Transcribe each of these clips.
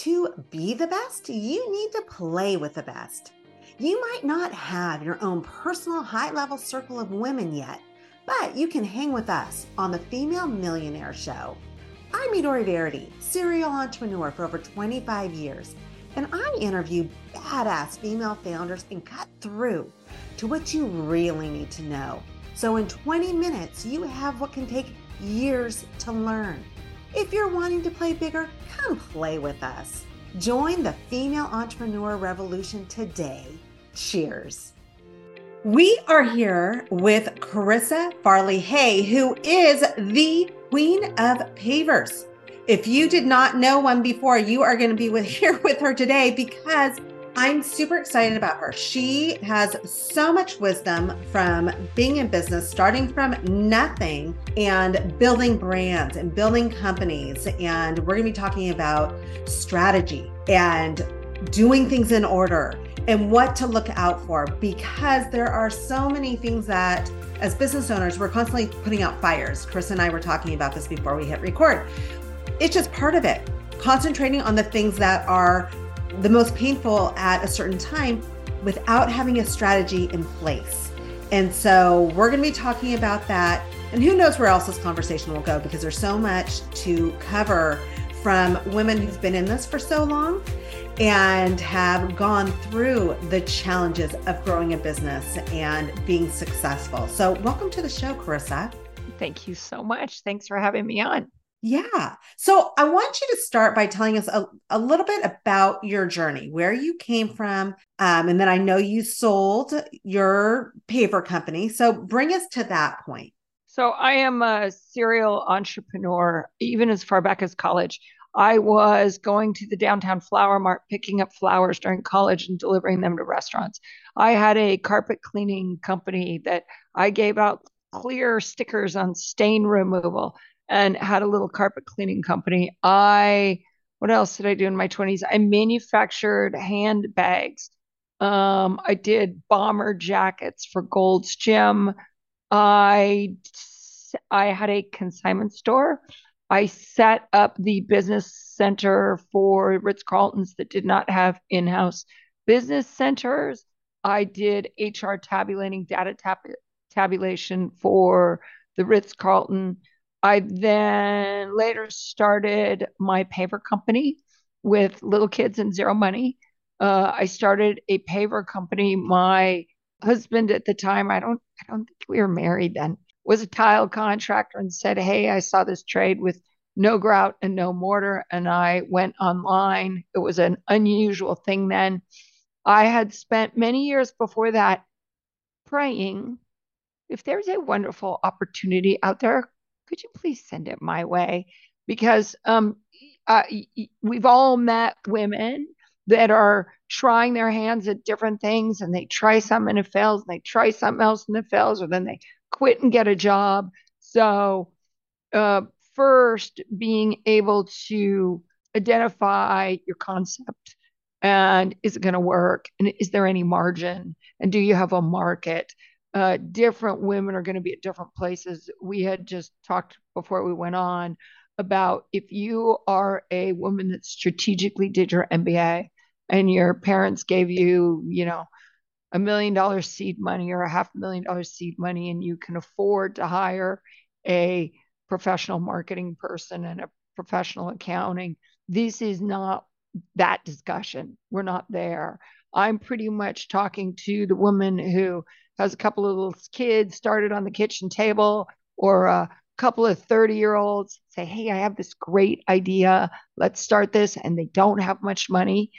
To be the best, you need to play with the best. You might not have your own personal high-level circle of women yet, but you can hang with us on the Female Millionaire Show. I'm Midori Verity, serial entrepreneur for over 25 years, and I interview badass female founders and cut through to what you really need to know. So in 20 minutes, you have what can take years to learn. If you're wanting to play bigger, come play with us. Join the Female Entrepreneur Revolution today. Cheers. We are here with Charissa Farley-Hay, who is the Queen of Pavers. If you did not know one before, you are going to be here with her today because I'm super excited about her. She has so much wisdom from being in business, starting from nothing and building brands and building companies. And we're going to be talking about strategy and doing things in order and what to look out for, because there are so many things that as business owners, we're constantly putting out fires. Chris and I were talking about this before we hit record. It's just part of it. Concentrating on the things that are the most painful at a certain time without having a strategy in place. And so we're going to be talking about that. And who knows where else this conversation will go, because there's so much to cover from women who've been in this for so long and have gone through the challenges of growing a business and being successful. So welcome to the show, Charissa. Thank you so much. Thanks for having me on. Yeah. So I want you to start by telling us a little bit about your journey, where you came from. And then I know you sold your paver company. So bring us to that point. So I am a serial entrepreneur, even as far back as college. I was going to the downtown flower mart, picking up flowers during college and delivering them to restaurants. I had a carpet cleaning company that I gave out clear stickers on stain removal, and had a little carpet cleaning company. What else did I do in my 20s? I manufactured handbags. I did bomber jackets for Gold's Gym. I had a consignment store. I set up the business center for Ritz-Carltons that did not have in-house business centers. I did HR tabulating, data tabulation for the Ritz-Carlton. I then later started my paver company with little kids and zero money. I started a paver company. My husband at the time, I don't think we were married then, was a tile contractor and said, "Hey, I saw this trade with no grout and no mortar." And I went online. It was an unusual thing then. I had spent many years before that praying, if there's a wonderful opportunity out there, could you please send it my way? Because we've all met women that are trying their hands at different things, and they try something and it fails, and they try something else and it fails, or then they quit and get a job. So first, being able to identify your concept, and is it going to work? And is there any margin? And do you have a market? Different women are going to be at different places. We had just talked before we went on about, if you are a woman that strategically did your MBA and your parents gave you, $1 million seed money or $500,000 seed money, and you can afford to hire a professional marketing person and a professional accounting, this is not that discussion. We're not there. I'm pretty much talking to the woman who has a couple of little kids, started on the kitchen table, or a couple of 30-year-olds say, "Hey, I have this great idea. Let's start this." And they don't have much money.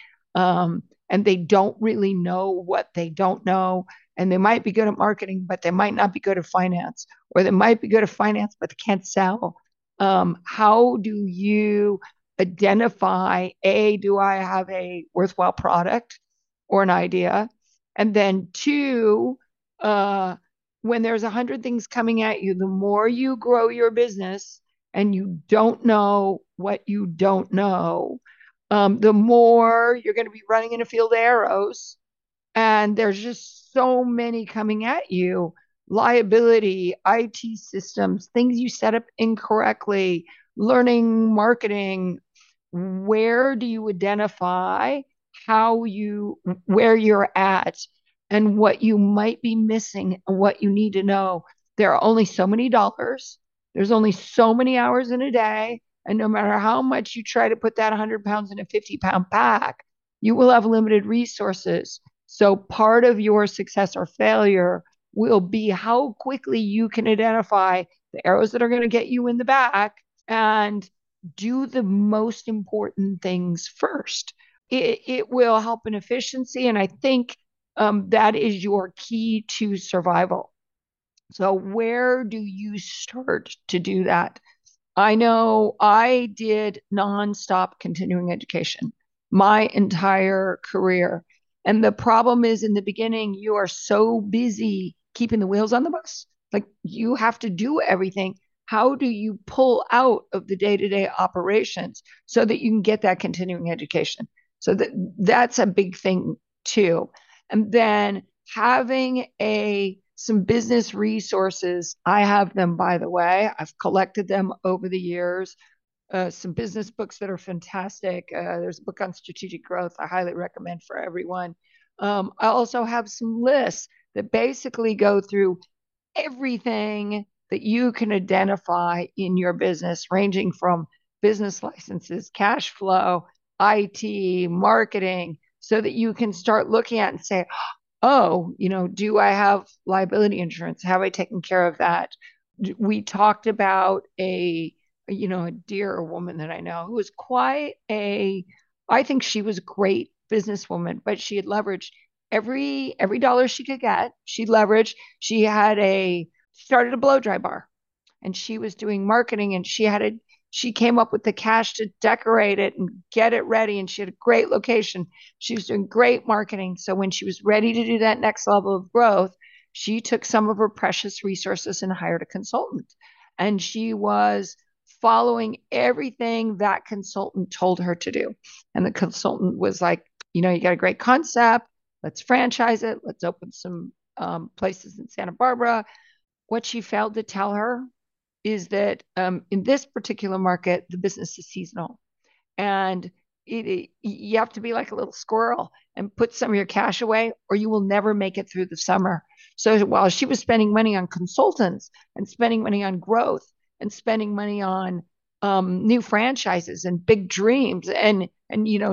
And they don't really know what they don't know. And they might be good at marketing, but they might not be good at finance, or they might be good at finance, but they can't sell. How do you identify, do I have a worthwhile product or an idea? And then two, when there's 100 things coming at you, the more you grow your business and you don't know what you don't know, the more you're going to be running in a field of arrows, and there's just so many coming at you. Liability, IT systems, things you set up incorrectly, learning marketing, where do you identify where you're at and what you might be missing and what you need to know. There are only so many dollars. There's only so many hours in a day. And no matter how much you try to put that 100 pounds in a 50-pound pack, you will have limited resources. So part of your success or failure will be how quickly you can identify the arrows that are going to get you in the back and do the most important things first. It will help in efficiency. And I think that is your key to survival. So where do you start to do that? I know I did nonstop continuing education my entire career. And the problem is, in the beginning, you are so busy keeping the wheels on the bus. Like, you have to do everything. How do you pull out of the day-to-day operations so that you can get that continuing education? So that's a big thing too. And then having some business resources. I have them, by the way. I've collected them over the years. Some business books that are fantastic. There's a book on strategic growth I highly recommend for everyone. I also have some lists that basically go through everything that you can identify in your business, ranging from business licenses, cash flow, IT, marketing, so that you can start looking at and say, oh, do I have liability insurance? Have I taken care of that? We talked about a dear woman that I know who was I think she was a great businesswoman, but she had leveraged every dollar she could get. She leveraged, she had started a blow dry bar, and she was doing marketing, and she came up with the cash to decorate it and get it ready. And she had a great location. She was doing great marketing. So when she was ready to do that next level of growth, she took some of her precious resources and hired a consultant. And she was following everything that consultant told her to do. And the consultant was like, you got a great concept. Let's franchise it. Let's open some places in Santa Barbara. What she failed to tell her is that in this particular market, the business is seasonal, and you have to be like a little squirrel and put some of your cash away, or you will never make it through the summer. So while she was spending money on consultants and spending money on growth and spending money on new franchises and big dreams, and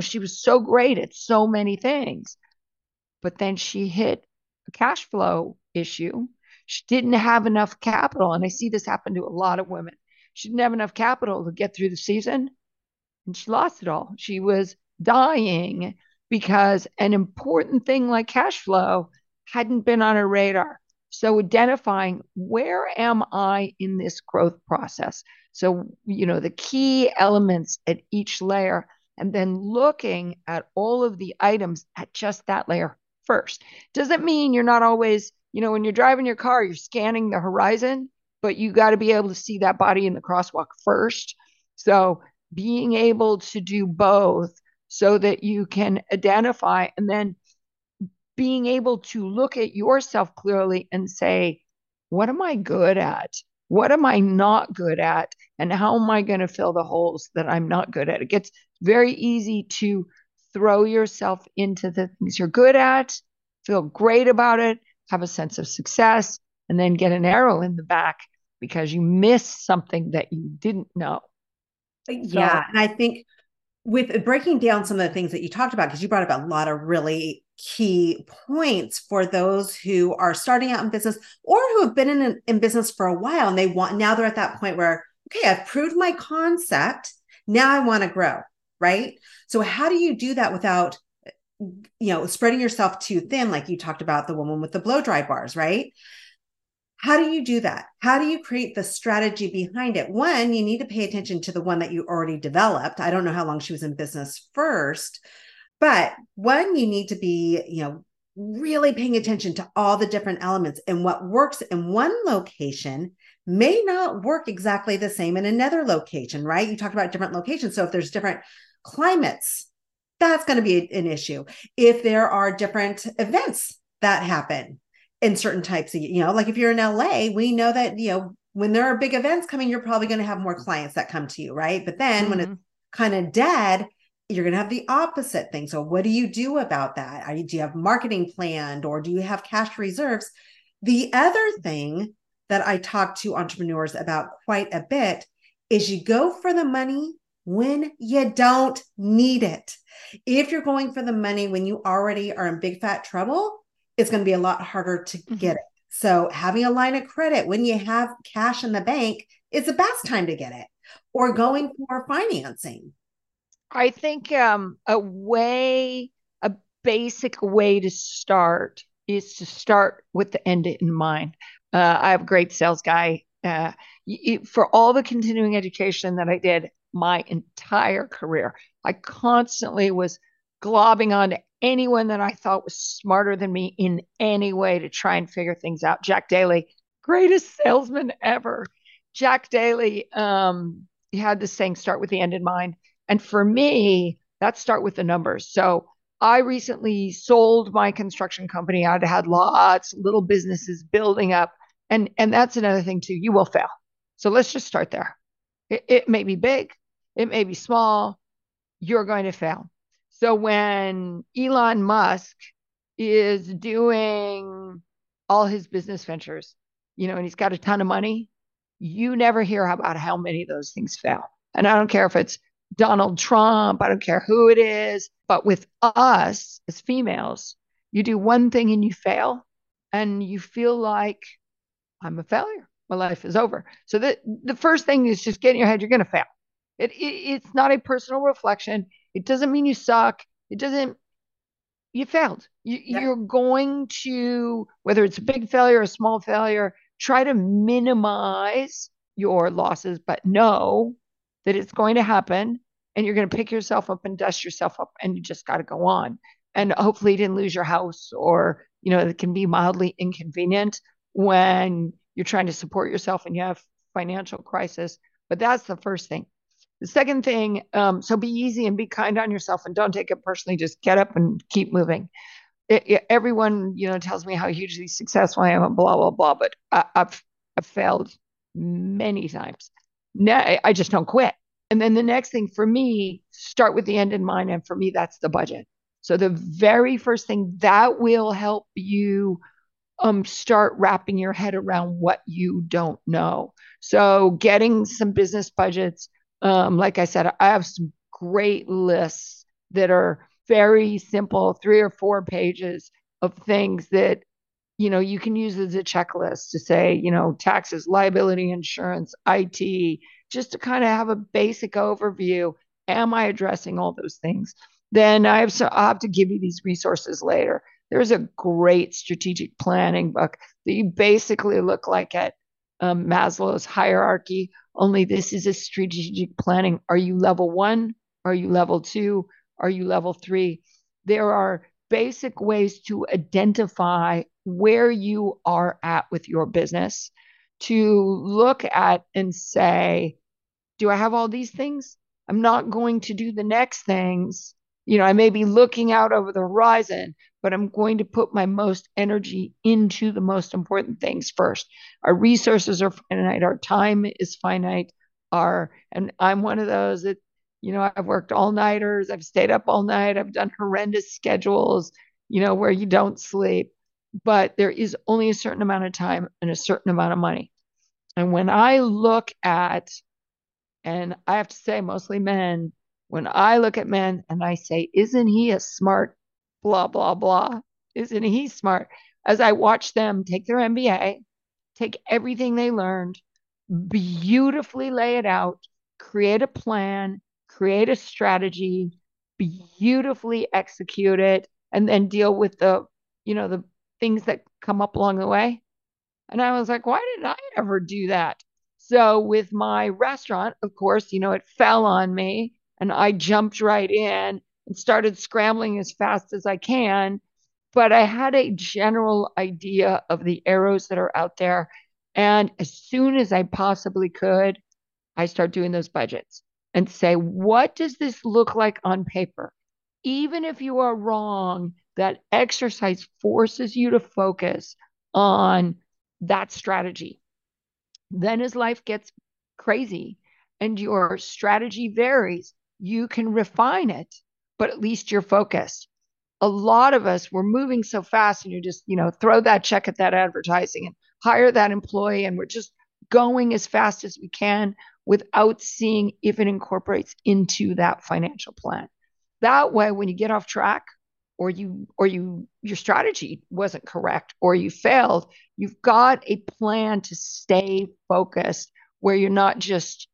she was so great at so many things, but then she hit a cash flow issue. She didn't have enough capital. And I see this happen to a lot of women. She didn't have enough capital to get through the season, and she lost it all. She was dying because an important thing like cash flow hadn't been on her radar. So identifying, where am I in this growth process? So, the key elements at each layer, and then looking at all of the items at just that layer first. Doesn't mean you're not always, when you're driving your car, you're scanning the horizon, but you got to be able to see that body in the crosswalk first. So being able to do both so that you can identify, and then being able to look at yourself clearly and say, what am I good at? What am I not good at? And how am I going to fill the holes that I'm not good at? It gets very easy to throw yourself into the things you're good at, feel great about it, have a sense of success, and then get an arrow in the back because you missed something that you didn't know. Yeah. So, and I think with breaking down some of the things that you talked about, because you brought up a lot of really key points for those who are starting out in business or who have been in business for a while, and now they're at that point where, okay, I've proved my concept. Now I want to grow, right? So how do you do that without spreading yourself too thin, like you talked about the woman with the blow dry bars, right? How do you do that? How do you create the strategy behind it? One, you need to pay attention to the one that you already developed. I don't know how long she was in business first, but one, you need to be, really paying attention to all the different elements, and what works in one location may not work exactly the same in another location, right? You talked about different locations. So if there's different climates, that's going to be an issue. If there are different events that happen in certain types of, like if you're in LA, we know that, when there are big events coming, you're probably going to have more clients that come to you, right? But then when it's kind of dead, you're going to have the opposite thing. So what do you do about that? Do you have marketing planned, or do you have cash reserves? The other thing that I talk to entrepreneurs about quite a bit is you go for the money when you don't need it. If you're going for the money when you already are in big fat trouble, it's going to be a lot harder to get it. So having a line of credit when you have cash in the bank is the best time to get it, or going for financing. I think a basic way to start is to start with the end in mind. I have a great sales guy. For all the continuing education that I did my entire career, I constantly was globbing on to anyone that I thought was smarter than me in any way to try and figure things out. Jack Daly, greatest salesman ever. Jack Daly, he had this saying, start with the end in mind. And for me, that's start with the numbers. So I recently sold my construction company. I'd had lots of little businesses building up. And that's another thing too, you will fail. So let's just start there. It may be big, it may be small, you're going to fail. So when Elon Musk is doing all his business ventures, you know, and he's got a ton of money, you never hear about how many of those things fail. And I don't care if it's Donald Trump, I don't care who it is, but with us as females, you do one thing and you fail and you feel like I'm a failure. My life is over. So the first thing is just get in your head, you're going to fail. It's not a personal reflection. It doesn't mean you suck. It doesn't, you failed. You're going to, whether it's a big failure or a small failure, try to minimize your losses, but know that it's going to happen and you're going to pick yourself up and dust yourself up and you just got to go on. And hopefully you didn't lose your house, or, you know, it can be mildly inconvenient when you're trying to support yourself and you have financial crisis. But that's the first thing. The second thing, so be easy and be kind on yourself and don't take it personally. Just get up and keep moving. Everyone, you know, tells me how hugely successful I am and blah, blah, blah. But I've failed many times. No, I just don't quit. And then the next thing for me, start with the end in mind. And for me, that's the budget. So the very first thing that will help you start wrapping your head around what you don't know. So getting some business budgets. Like I said, I have some great lists that are very simple, 3 or 4 pages of things that, you know, you can use as a checklist to say, you know, taxes, liability insurance, IT, just to kind of have a basic overview. Am I addressing all those things? Then I'll have to give you these resources later. There's a great strategic planning book that you basically look like at Maslow's hierarchy, only this is a strategic planning. Are you level 1? Are you level 2? Are you level 3? There are basic ways to identify where you are at with your business, to look at and say, do I have all these things? I'm not going to do the next things. You know, I may be looking out over the horizon, but I'm going to put my most energy into the most important things first. Our resources are finite. Our time is finite. And I'm one of those that, you know, I've worked all-nighters. I've stayed up all night. I've done horrendous schedules, you know, where you don't sleep. But there is only a certain amount of time and a certain amount of money. And when I look at, and I have to say mostly men, when I look at men and I say, isn't he a smart blah, blah, blah? Isn't he smart? As I watch them take their MBA, take everything they learned, beautifully lay it out, create a plan, create a strategy, beautifully execute it, and then deal with the, you know, the things that come up along the way. And I was like, why didn't I ever do that? So with my restaurant, of course, you know, it fell on me. And I jumped right in and started scrambling as fast as I can. But I had a general idea of the arrows that are out there. And as soon as I possibly could, I start doing those budgets and say, what does this look like on paper? Even if you are wrong, that exercise forces you to focus on that strategy. Then as life gets crazy and your strategy varies, you can refine it, but at least you're focused. A lot of us, we're moving so fast, and you're just, you know, throw that check at that advertising and hire that employee. And we're just going as fast as we can without seeing if it incorporates into that financial plan. That way, when you get off track, or your strategy wasn't correct, or you failed, you've got a plan to stay focused, where you're not just,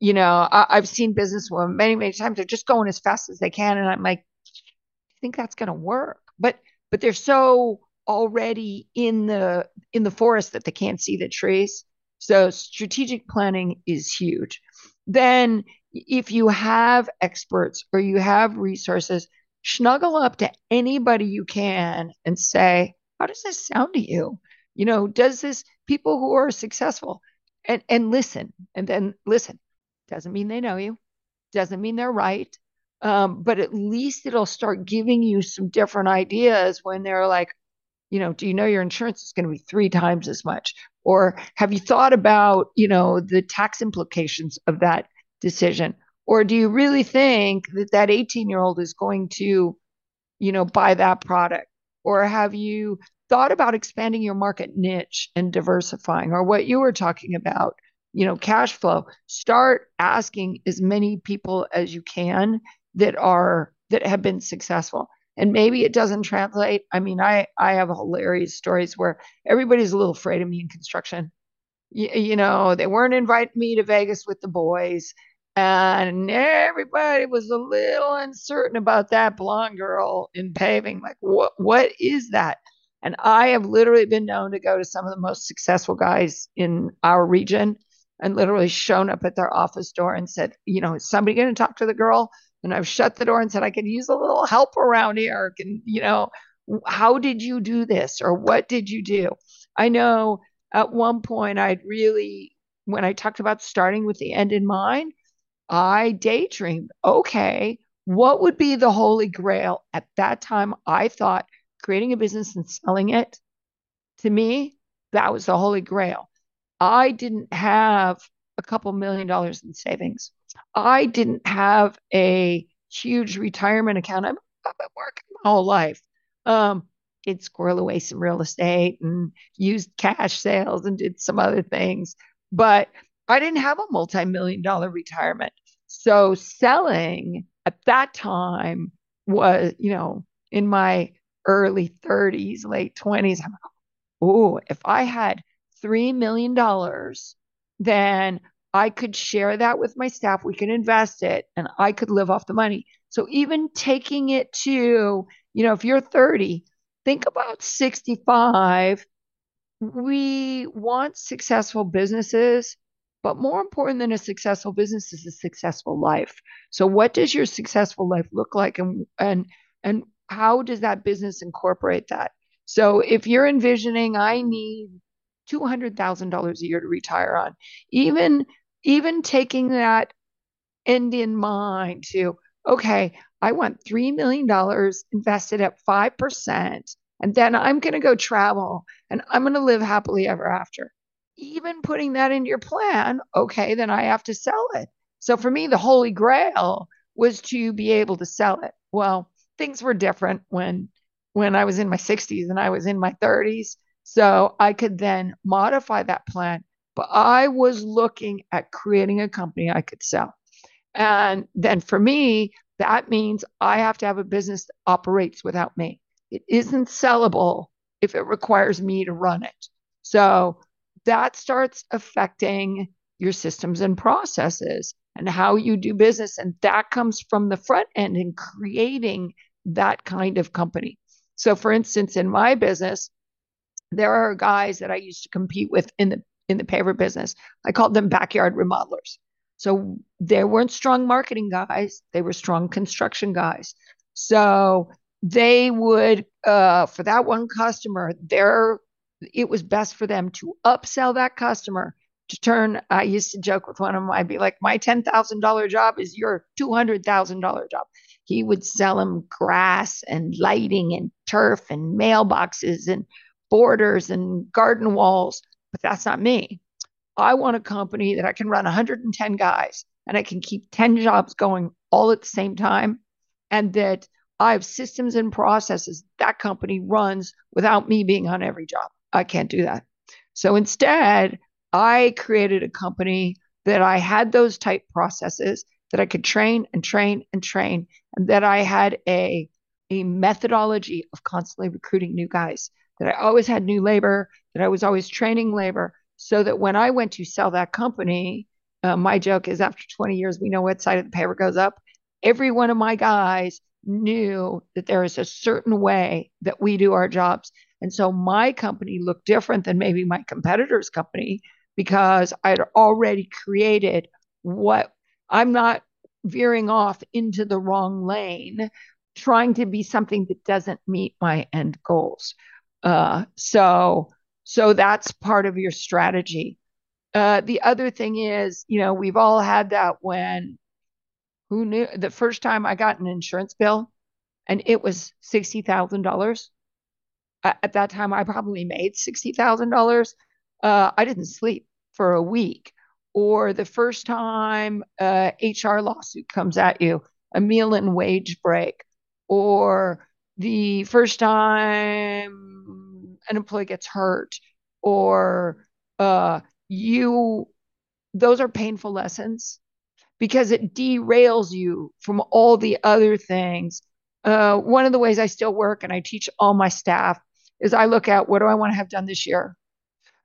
you know, I've seen businesswomen many times, they're just going as fast as they can. And I'm like, I think that's going to work. But they're so already in the forest that they can't see the trees. So strategic planning is huge. Then if you have experts or you have resources, snuggle up to anybody you can and say, how does this sound to you? You know, does this, people who are successful, and listen, and then listen. Doesn't mean they know you, doesn't mean they're right. But at least it'll start giving you some different ideas when they're like, you know, do you know your insurance is going to be 3 times as much? Or have you thought about, you know, the tax implications of that decision? Or do you really think that that 18-year-old is going to, you know, buy that product? Or have you thought about expanding your market niche and diversifying, or what you were talking about, you know, cash flow? Start asking as many people as you can that have been successful. And maybe it doesn't translate. I mean, I have hilarious stories where everybody's a little afraid of me in construction. You know, they weren't inviting me to Vegas with the boys. And everybody was a little uncertain about that blonde girl in paving. Like, what is that? And I have literally been known to go to some of the most successful guys in our region and literally shown up at their office door and said, you know, is somebody going to talk to the girl? And I've shut the door and said, I could use a little help around here. Can, you know, how did you do this? Or what did you do? I know at one point when I talked about starting with the end in mind, I daydreamed, okay, what would be the holy grail? At that time, I thought creating a business and selling it, to me, that was the holy grail. I didn't have a couple $1 million in savings. I didn't have a huge retirement account. I've been working my whole life. Did squirrel away some real estate and used cash sales and did some other things. But I didn't have a multi-million-dollar retirement. So selling at that time was, you know, in my early 30s, late 20s. I'm like, oh, if I had $3 million, then I could share that with my staff. We could invest it and I could live off the money. So even taking it to, you know, if you're 30, think about 65. We want successful businesses. But more important than a successful business is a successful life. So what does your successful life look like? And how does that business incorporate that? So if you're envisioning, I need $200,000 a year to retire on, even taking that end in mind to, okay, I want $3 million invested at 5%, and then I'm going to go travel and I'm going to live happily ever after. Even putting that into your plan, okay, then I have to sell it. So for me, the holy grail was to be able to sell it. Well, things were different when I was in my 60s and I was in my 30s. So I could then modify that plan. But I was looking at creating a company I could sell. And then for me, that means I have to have a business that operates without me. It isn't sellable if it requires me to run it. So that starts affecting your systems and processes and how you do business. And that comes from the front end in creating that kind of company. So for instance, in my business, there are guys that I used to compete with in the paver business. I called them backyard remodelers. So they weren't strong marketing guys. They were strong construction guys. So they would, for that one customer, it was best for them to upsell that customer to turn. I used to joke with one of them. I'd be like, my $10,000 job is your $200,000 job. He would sell him grass and lighting and turf and mailboxes and borders and garden walls. But that's not me. I want a company that I can run 110 guys and I can keep 10 jobs going all at the same time, and that I have systems and processes that company runs without me being on every job. I can't do that. So instead, I created a company that I had those type processes that I could train and train and train, and that I had a methodology of constantly recruiting new guys, that I always had new labor, that I was always training labor, so that when I went to sell that company, my joke is after 20 years, we know what side of the paper goes up. Every one of my guys knew that there is a certain way that we do our jobs. And so my company looked different than maybe my competitor's company, because I had already created what I'm not veering off into the wrong lane, trying to be something that doesn't meet my end goals. So that's part of your strategy. The other thing is, you know, we've all had that when, who knew, the first time I got an insurance bill and it was $60,000. At that time, I probably made $60,000. I didn't sleep for a week. Or the first time HR lawsuit comes at you, a meal and wage break, or the first time an employee gets hurt, or those are painful lessons, because it derails you from all the other things. One of the ways I still work and I teach all my staff is I look at, what do I want to have done this year?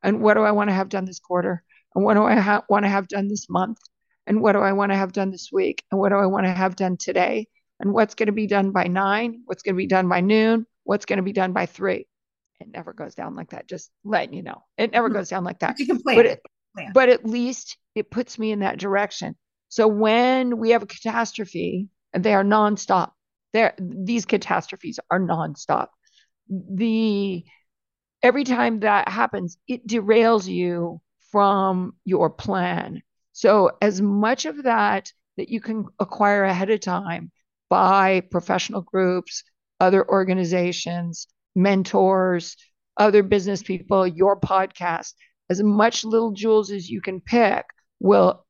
And what do I want to have done this quarter? And what do I want to have done this month? And what do I want to have done this week? And what do I want to have done today? And what's going to be done by 9? What's going to be done by noon? What's going to be done by 3? It never goes down like that. Just letting you know, it never goes down like that. But you can plan. But at least it puts me in that direction. So when we have a catastrophe, and they are nonstop, these catastrophes are nonstop. Every time that happens, it derails you from your plan. So as much of that you can acquire ahead of time by professional groups, other organizations, mentors, other business people, your podcast, as much little jewels as you can pick will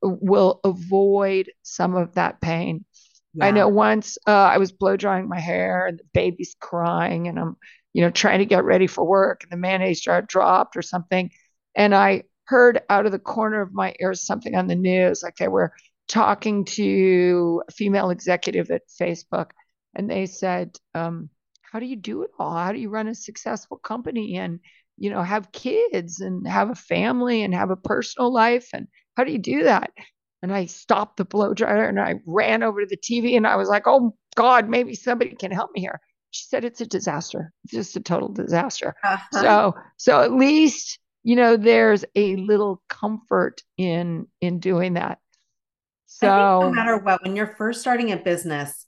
avoid some of that pain. Yeah. I know once I was blow drying my hair and the baby's crying and I'm, you know, trying to get ready for work and the mayonnaise jar dropped or something. And I heard out of the corner of my ear something on the news, like they were talking to a female executive at Facebook. And they said, how do you do it all? How do you run a successful company and, you know, have kids and have a family and have a personal life? And how do you do that? And I stopped the blow dryer and I ran over to the TV and I was like, oh God, maybe somebody can help me here. She said, it's a disaster. It's just a total disaster. Uh-huh. So at least, you know, there's a little comfort in doing that. So I think no matter what, when you're first starting a business,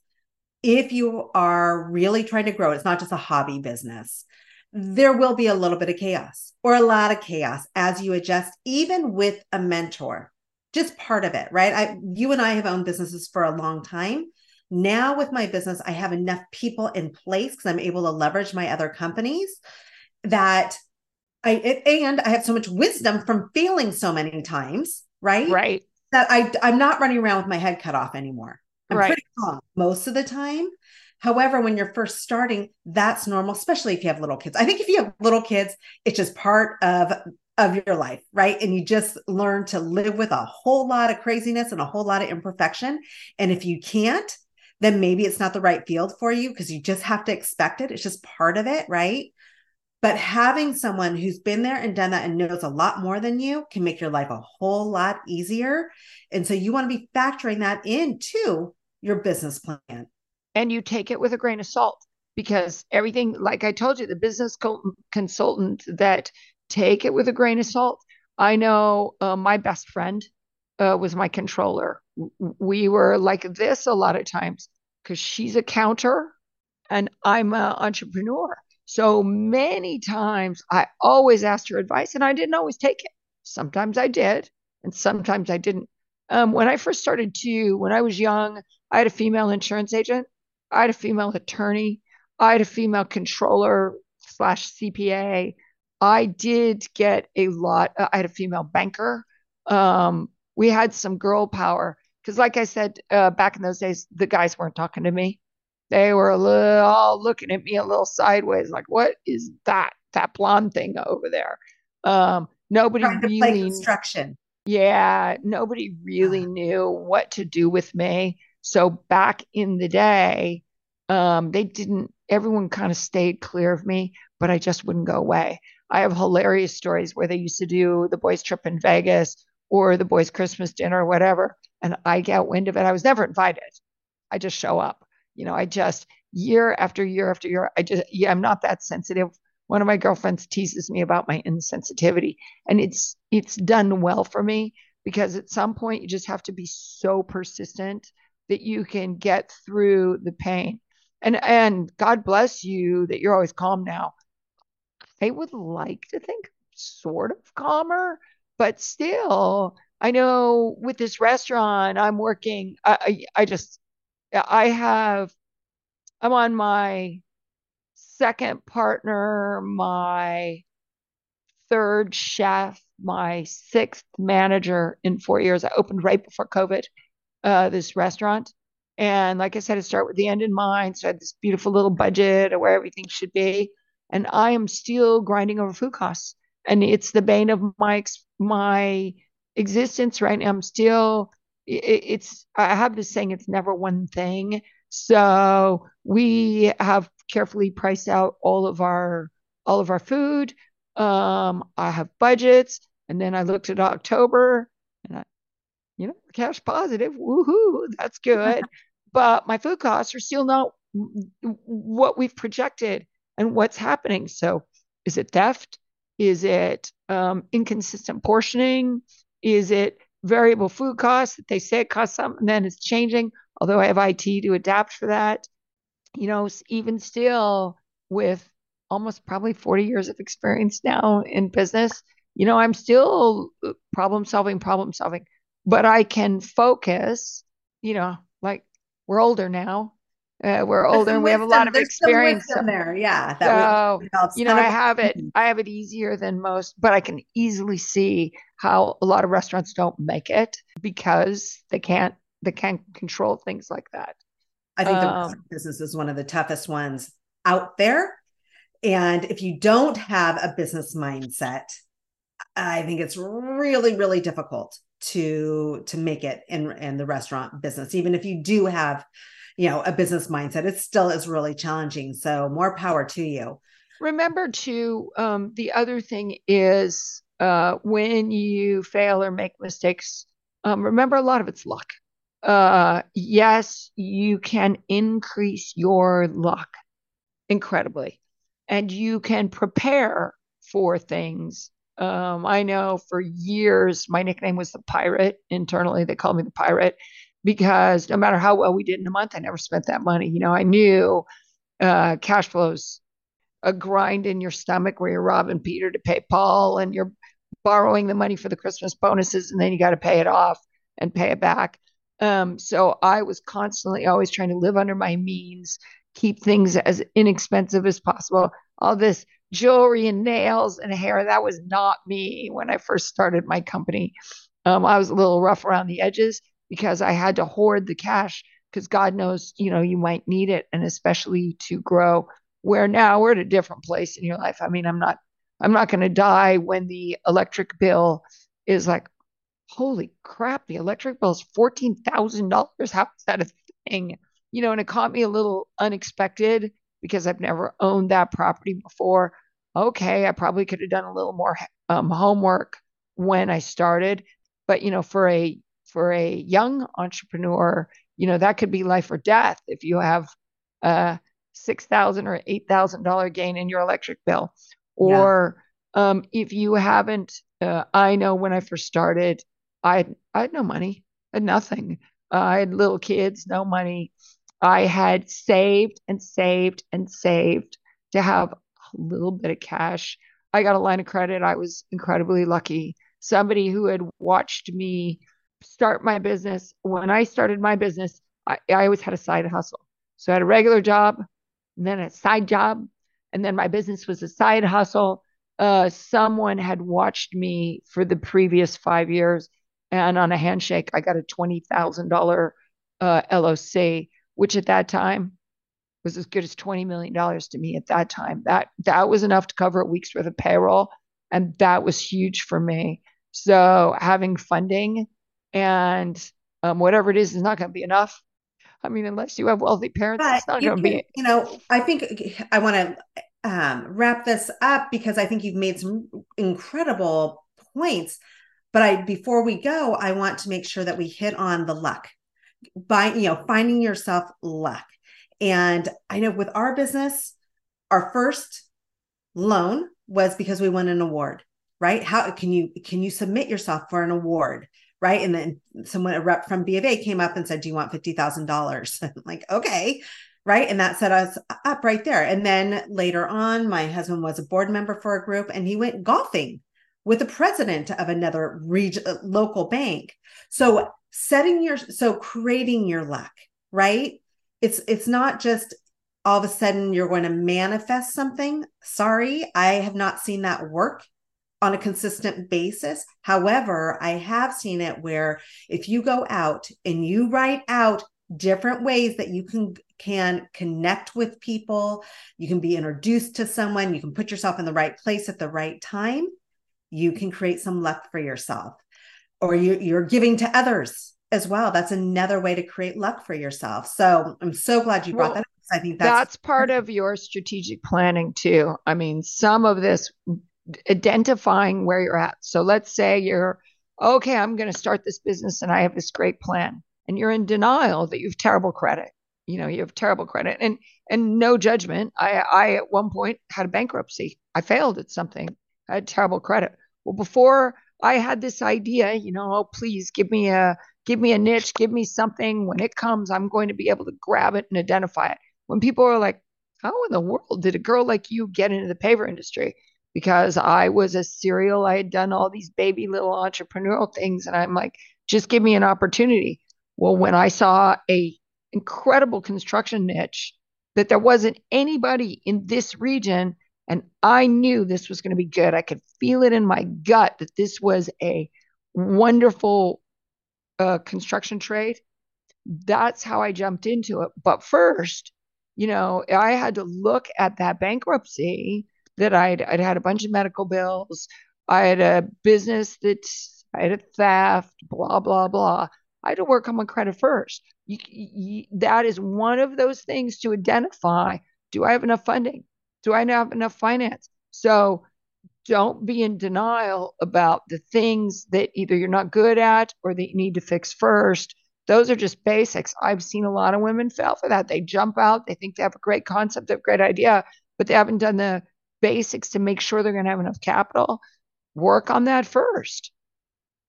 if you are really trying to grow, it's not just a hobby business, there will be a little bit of chaos or a lot of chaos as you adjust, even with a mentor, just part of it, right? You and I have owned businesses for a long time. Now with my business, I have enough people in place because I'm able to leverage my other companies that I have so much wisdom from failing so many times, right? Right. That I'm not running around with my head cut off anymore. I'm pretty calm most of the time. However, when you're first starting, that's normal, especially if you have little kids. I think if you have little kids, it's just part of your life, right? And you just learn to live with a whole lot of craziness and a whole lot of imperfection. And if you can't, then maybe it's not the right field for you because you just have to expect it. It's just part of it, right? But having someone who's been there and done that and knows a lot more than you can make your life a whole lot easier. And so you want to be factoring that into your business plan. And you take it with a grain of salt, because everything, like I told you, the business consultant that take it with a grain of salt. I know my best friend was my controller. We were like this a lot of times because she's a counter and I'm an entrepreneur. So many times I always asked her advice and I didn't always take it. Sometimes I did and sometimes I didn't. When I first started when I was young, I had a female insurance agent. I had a female attorney. I had a female controller /CPA. I did get a lot. I had a female banker. We had some girl power, Because like I said, back in those days, the guys weren't talking to me. They were all looking at me a little sideways, like, what is that blonde thing over there? Nobody trying to really play construction. Yeah, nobody really knew what to do with me. So back in the day, everyone kind of stayed clear of me, but I just wouldn't go away. I have hilarious stories where they used to do the boys' trip in Vegas or the boys' Christmas dinner or whatever. And I got wind of it. I was never invited. I just show up. You know, I just year after year after year. I'm not that sensitive. One of my girlfriends teases me about my insensitivity, and it's done well for me, because at some point you just have to be so persistent that you can get through the pain. And God bless you that you're always calm now. I would like to think sort of calmer, but still, I know with this restaurant I'm working, I'm on my second partner, my third chef, my sixth manager in 4 years. I opened right before COVID, this restaurant. And like I said, I start with the end in mind. So I had this beautiful little budget of where everything should be. And I am still grinding over food costs. And it's the bane of my existence right now. I'm still, I have this saying, it's never one thing. So we have carefully priced out all of our food. I have budgets. And then I looked at October and cash positive. Woohoo. That's good. But my food costs are still not what we've projected and what's happening. So is it theft? Is it inconsistent portioning? Is it variable food costs that they say it costs something and then it's changing? Although I have IT to adapt for that. You know, even still with almost probably 40 years of experience now in business, you know, I'm still problem solving. But I can focus, you know, like we're older now. We're older and we have a lot of experience in there. Yeah. I have it easier than most, but I can easily see how a lot of restaurants don't make it because they can't control things like that. I think the restaurant business is one of the toughest ones out there. And if you don't have a business mindset, I think it's really, really difficult to make it in the restaurant business. Even if you do have, you know, a business mindset, it still is really challenging. So more power to you. Remember too, the other thing is when you fail or make mistakes, remember a lot of it's luck. Yes, you can increase your luck incredibly, and you can prepare for things. I know for years, my nickname was the pirate. Internally, they called me the pirate because no matter how well we did in a month, I never spent that money. You know, I knew cash flows, a grind in your stomach where you're robbing Peter to pay Paul and you're borrowing the money for the Christmas bonuses and then you got to pay it off and pay it back. So I was constantly always trying to live under my means, keep things as inexpensive as possible. All this jewelry and nails and hair, that was not me when I first started my company. I was a little rough around the edges because I had to hoard the cash because God knows, you know, you might need it, and especially to grow, where now we're at a different place in your life. I mean, I'm not going to die when the electric bill is like, holy crap, the electric bill is $14,000. How is that a thing? You know, and it caught me a little unexpected because I've never owned that property before. Okay, I probably could have done a little more homework when I started. But, you know, for a young entrepreneur, you know, that could be life or death if you have a $6,000 or $8,000 gain in your electric bill. Or yeah. If you haven't, I know when I first started, I had no money, I had nothing. I had little kids, no money. I had saved and saved and saved to have a little bit of cash. I got a line of credit. I was incredibly lucky. Somebody who had watched me start my business. When I started my business, I always had a side hustle. So I had a regular job and then a side job. And then my business was a side hustle. Someone had watched me for the previous 5 years And on a handshake, I got a $20,000 LOC, which at that time was as good as $20 million to me at that time. That was enough to cover a week's worth of payroll. And that was huge for me. So having funding and whatever it is not going to be enough. I mean, unless you have wealthy parents, but it's not going to be. You know, I think I want to wrap this up because I think you've made some incredible points. But before we go, I want to make sure that we hit on the luck by, you know, finding yourself luck. And I know with our business, our first loan was because we won an award, right? How can you submit yourself for an award, right? And then someone, a rep from B of A came up and said, do you want $50,000? Like, okay. Right. And that set us up right there. And then later on, my husband was a board member for a group and he went golfing with the president of another local bank. So creating your luck, right? It's not just all of a sudden you're going to manifest something. Sorry, I have not seen that work on a consistent basis. However, I have seen it where if you go out and you write out different ways that you can connect with people, you can be introduced to someone, you can put yourself in the right place at the right time, you can create some luck for yourself, or you're giving to others as well. That's another way to create luck for yourself. So I'm so glad you brought that up. I think that's part of your strategic planning too. I mean, some of this identifying where you're at. So let's say you're, okay, I'm going to start this business and I have this great plan, and you're in denial that you have terrible credit. You know, you have terrible credit, and no judgment. I at one point had a bankruptcy. I failed at something. I had terrible credit. Well, before I had this idea, you know, oh, please give me a niche, give me something. When it comes, I'm going to be able to grab it and identify it. When people are like, how in the world did a girl like you get into the paver industry? Because I was a serial. I had done all these baby little entrepreneurial things. And I'm like, just give me an opportunity. Well, when I saw a incredible construction niche that there wasn't anybody in this region, and I knew this was going to be good. I could feel it in my gut that this was a wonderful construction trade. That's how I jumped into it. But first, you know, I had to look at that bankruptcy that I'd had a bunch of medical bills. I had a business I had a theft, blah, blah, blah. I had to work on my credit first. That is one of those things to identify. Do I have enough funding? Do I not have enough finance? So don't be in denial about the things that either you're not good at or that you need to fix first. Those are just basics. I've seen a lot of women fail for that. They jump out. They think they have a great concept, they have a great idea, but they haven't done the basics to make sure they're going to have enough capital. Work on that first.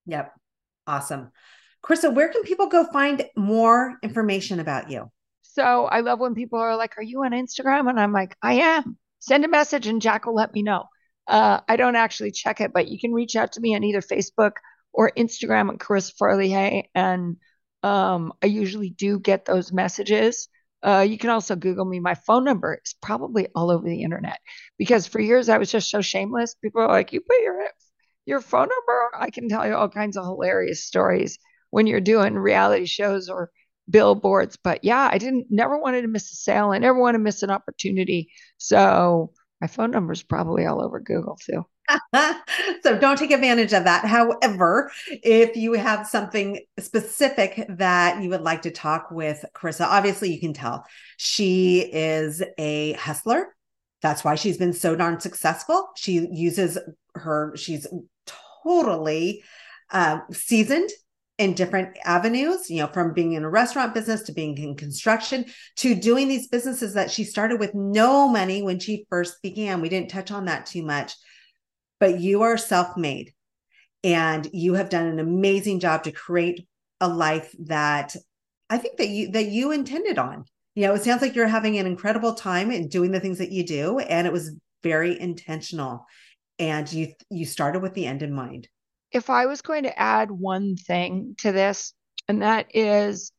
Yep. Awesome. Charissa, where can people go find more information about you? So I love when people are like, are you on Instagram? And I'm like, I am. Send a message and Jack will let me know. I don't actually check it, but you can reach out to me on either Facebook or Instagram at Charissa Farley-Hay. And I usually do get those messages. You can also Google me. My phone number is probably all over the internet because for years I was just so shameless. People are like, you put your phone number. I can tell you all kinds of hilarious stories when you're doing reality shows or billboards. But yeah, I never wanted to miss a sale. I never want to miss an opportunity. So my phone number is probably all over Google too. So don't take advantage of that. However, if you have something specific that you would like to talk with Charissa, obviously you can tell she is a hustler. That's why she's been so darn successful. She uses she's totally seasoned in different avenues, you know, from being in a restaurant business to being in construction to doing these businesses that she started with no money when she first began. We didn't touch on that too much, but you are self-made and you have done an amazing job to create a life that I think that you intended on. You know, it sounds like you're having an incredible time in doing the things that you do. And it was very intentional. And you started with the end in mind. If I was going to add one thing to this, and that is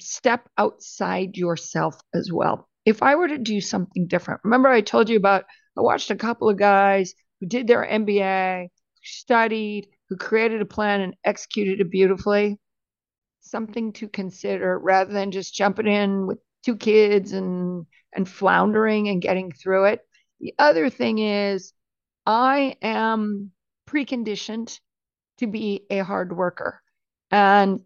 step outside yourself as well. If I were to do something different, remember I told you about, I watched a couple of guys who did their MBA, studied, who created a plan and executed it beautifully, something to consider rather than just jumping in with two kids and floundering and getting through it. The other thing is I am preconditioned to be a hard worker. And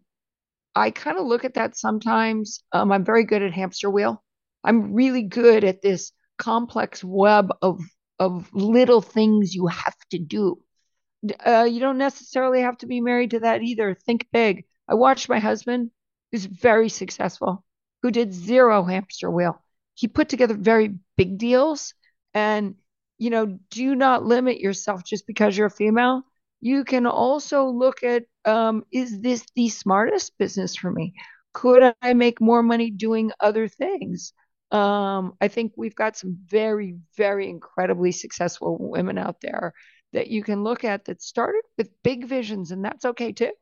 I kind of look at that sometimes. I'm very good at hamster wheel. I'm really good at this complex web of little things you have to do. You don't necessarily have to be married to that either. Think big. I watched my husband, who's very successful, who did zero hamster wheel. He put together very big deals. And, you know, do not limit yourself just because you're a female. You can also look at, is this the smartest business for me? Could I make more money doing other things? I think we've got some very, very incredibly successful women out there that you can look at that started with big visions, and that's okay too.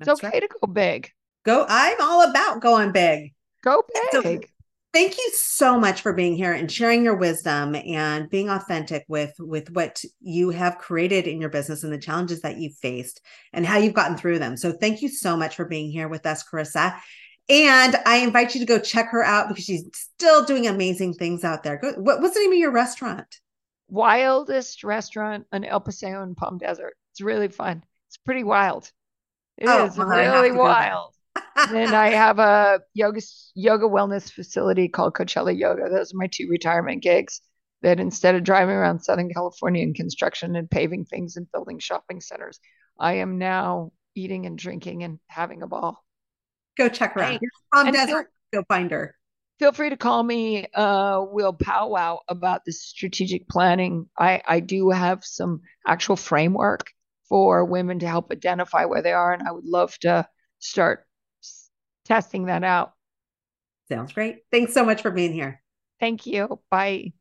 It's okay to go big. I'm all about going big. Go big. So, thank you so much for being here and sharing your wisdom and being authentic with what you have created in your business and the challenges that you've faced and how you've gotten through them. So thank you so much for being here with us, Charissa. And I invite you to go check her out because she's still doing amazing things out there. Go, what's the name of your restaurant? Wildest restaurant in El Paseo in Palm Desert. It's really fun. It's pretty wild. It is really wild. Then I have a yoga wellness facility called Coachella Yoga. Those are my two retirement gigs that instead of driving around Southern California and construction and paving things and building shopping centers, I am now eating and drinking and having a ball. Go check her out. Palm Desert. Go find her. Feel free to call me. We'll powwow about the strategic planning. I do have some actual framework for women to help identify where they are. And I would love to start testing that out. Sounds great. Thanks so much for being here. Thank you. Bye.